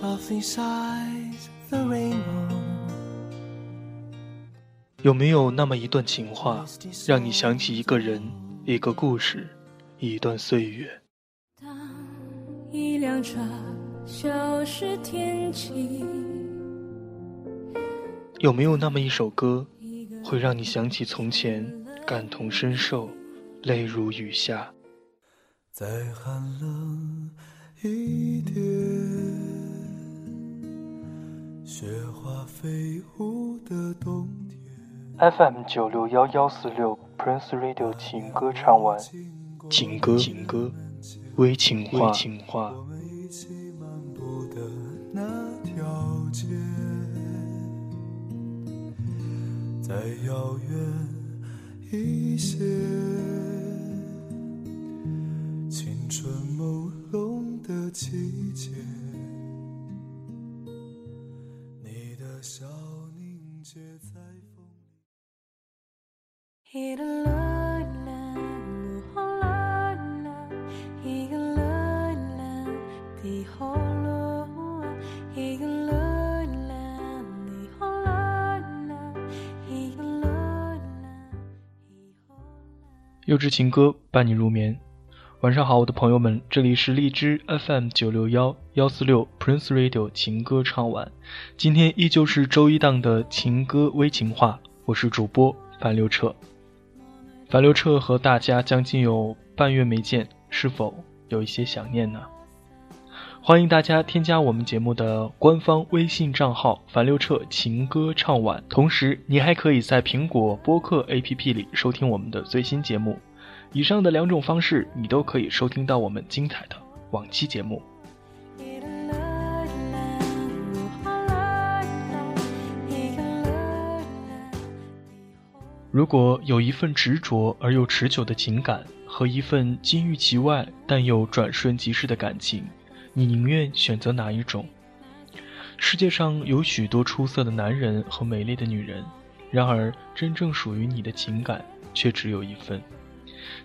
softly sighs the rainbow。有没有那么一段情话，让你想起一个人、一个故事、一段岁月？当一辆车消失天际。有没有那么一首歌，会让你想起从前，感同身受，泪如雨下？再寒冷一点，雪花飞舞的冬天。FM 961146 Prince Radio 情歌唱完，情歌，微情话。我们一起漫步的那条街，再遥远一些，青春朦胧的季节，你的笑凝结在风。优质情歌伴你入眠。晚上好，我的朋友们，这里是荔枝 FM 961146 Prince Radio 情歌唱晚。今天依旧是周一档的情歌微情话，我是主播樊刘彻和大家将近有半月没见，是否有一些想念呢？欢迎大家添加我们节目的官方微信账号樊刘彻情歌唱晚，同时你还可以在苹果播客 APP 里收听我们的最新节目。以上的两种方式你都可以收听到我们精彩的往期节目。如果有一份执着而又持久的情感和一份金玉其外但又转瞬即逝的感情，你宁愿选择哪一种？世界上有许多出色的男人和美丽的女人，然而真正属于你的情感却只有一份。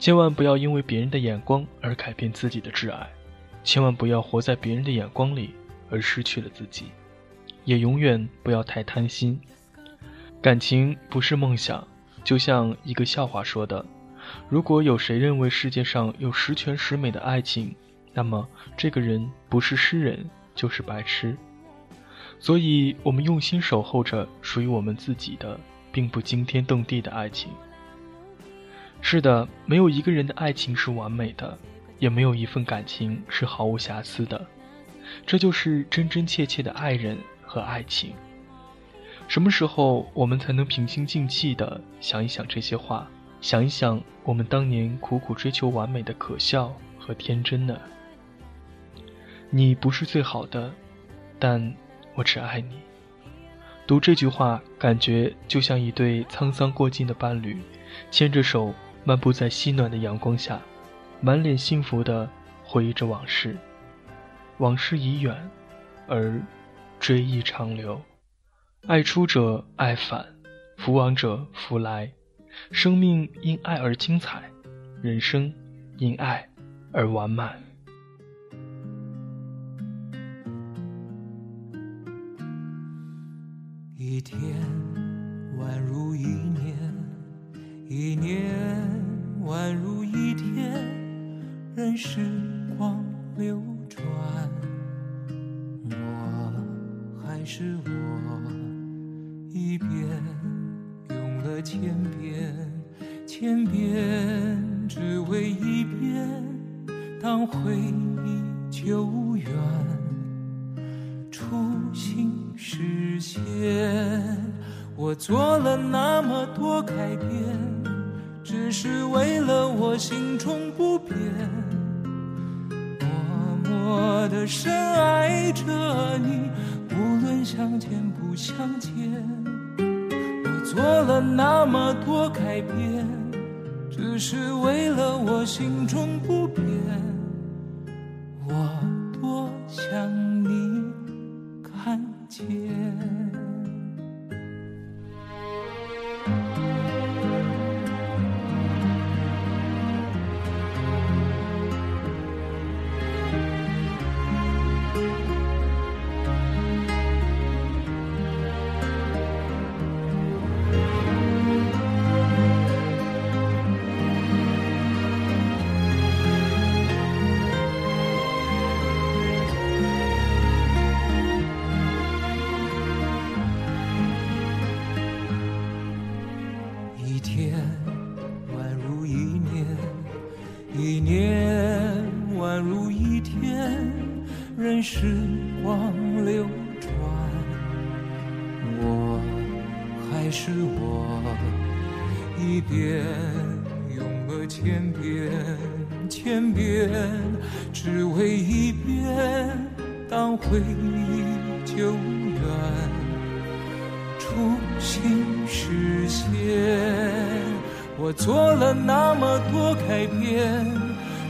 千万不要因为别人的眼光而改变自己的挚爱，千万不要活在别人的眼光里而失去了自己，也永远不要太贪心。感情不是梦想，就像一个笑话说的，如果有谁认为世界上有十全十美的爱情，那么这个人不是诗人就是白痴。所以我们用心守候着属于我们自己的并不惊天动地的爱情。是的，没有一个人的爱情是完美的，也没有一份感情是毫无瑕疵的，这就是真真切切的爱人和爱情。什么时候我们才能平心静气地想一想这些话，想一想我们当年苦苦追求完美的可笑和天真呢？你不是最好的，但我只爱你。读这句话，感觉就像一对沧桑过尽的伴侣，牵着手漫步在皙暖的阳光下，满脸幸福地回忆着往事。往事已远，而追忆长流。爱出者爱返，福往者福来。生命因爱而精彩，人生因爱而完满。一天宛如一年，一年宛如一天，任时光流转，我还是我。一遍用了千遍，只为一遍当回忆久远，初心实现。我做了那么多改变，只是为了我心中不变，默默地深爱着你，无论相见不相见。做了那么多改变，只是为了我心中不变。我多想你看见。天宛如一年，一年宛如一天，任时光流转，我还是我，一遍用了千遍，千遍只为一遍，当回忆久远，初心实现。我做了那么多改变，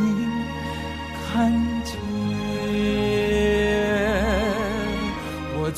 你看见。我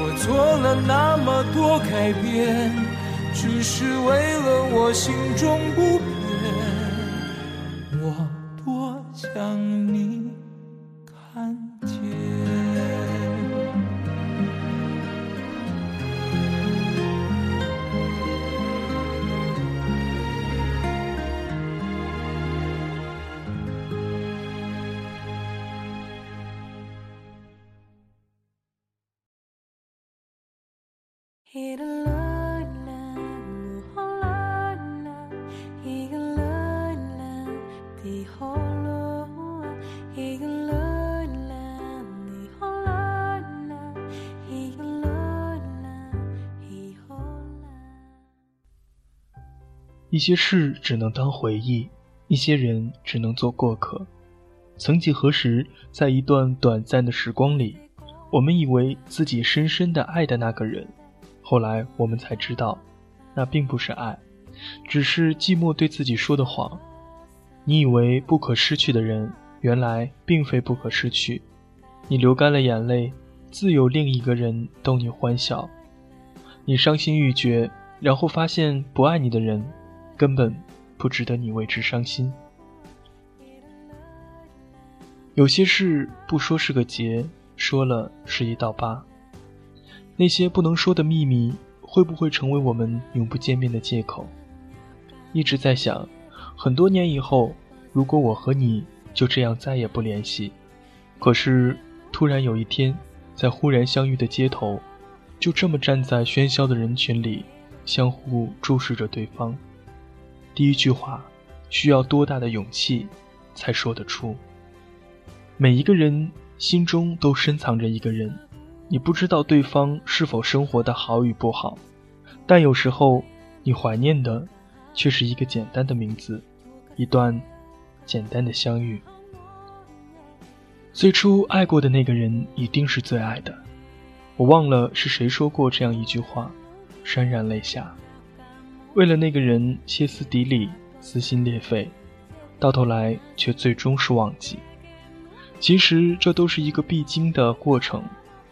我做了那么多改变，只是为了我心中不变，我多想你看见。一些事只能当回忆，一些人只能做过客。曾几何时，在一段短暂的时光里，我们以为自己深深地爱的那个人，后来我们才知道，那并不是爱，只是寂寞对自己说的谎。你以为不可失去的人，原来并非不可失去。你流干了眼泪，自有另一个人逗你欢笑。你伤心欲绝，然后发现不爱你的人，根本不值得你为之伤心。有些事不说是个结，说了是一道疤。那些不能说的秘密，会不会成为我们永不见面的借口？一直在想，很多年以后，如果我和你就这样再也不联系，可是突然有一天，在忽然相遇的街头，就这么站在喧嚣的人群里，相互注视着对方。第一句话，需要多大的勇气才说得出？每一个人心中都深藏着一个人，你不知道对方是否生活的好与不好，但有时候你怀念的却是一个简单的名字，一段简单的相遇。最初爱过的那个人一定是最爱的。我忘了是谁说过这样一句话，潸然泪下。为了那个人歇斯底里，撕心裂肺，到头来却最终是忘记。其实这都是一个必经的过程，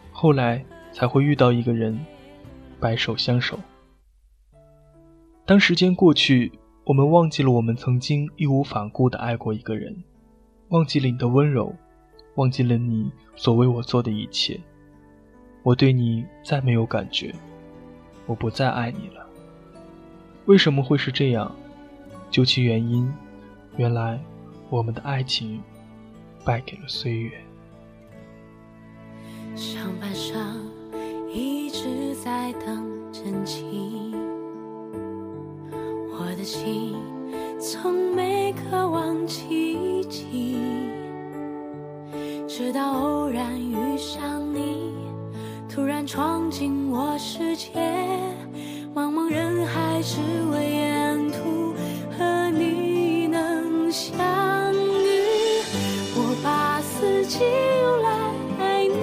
后来才会遇到一个人，白首相守。当时间过去，我们忘记了我们曾经义无反顾地爱过一个人，忘记了你的温柔，忘记了你所为我做的一切。我对你再没有感觉，我不再爱你了。为什么会是这样？究其原因，原来我们的爱情败给了岁月。上半晌一直在等真情，我的心从没渴望奇迹，直到偶然遇上你，突然闯进我世界，茫茫人海只为沿途和你能相遇。我把四季用来爱你，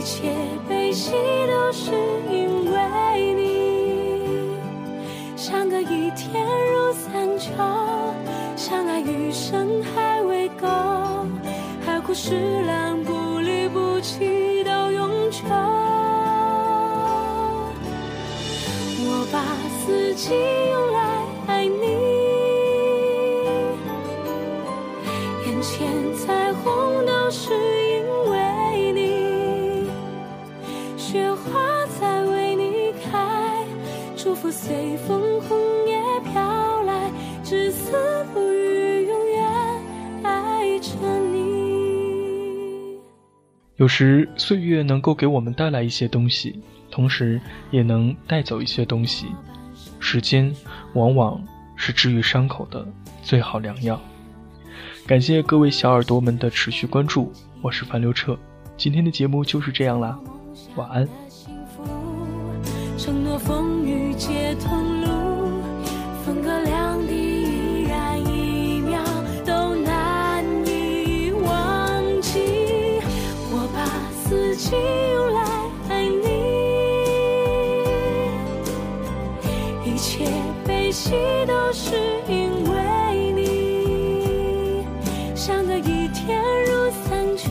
一切悲喜都是因为你，相隔一天如三秋，相爱余生还未够，海枯石烂不离不弃到永久。我把自己用来爱你，眼前彩虹都是因为你，雪花在为你开，祝福随风红叶飘来，至死不渝永远爱着你。有时岁月能够给我们带来一些东西，同时也能带走一些东西。时间往往是治愈伤口的最好良药。感谢各位小耳朵们的持续关注，我是樊刘彻，今天的节目就是这样啦，晚安。承诺风雨皆同路，分隔两地依然一秒都难以忘记。我把自己用来爱你，一切悲喜都是因为你，相隔一天如三秋，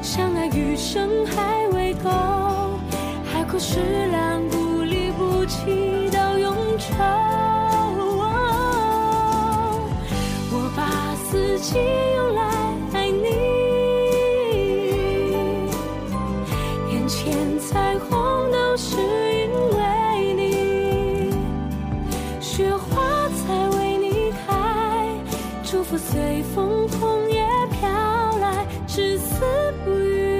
相爱余生还未够，海枯石烂不离不弃到永久。我把自己用来爱你，眼前彩虹都是因为你，雪花才为你开，祝福随风红叶飘来，至死不渝。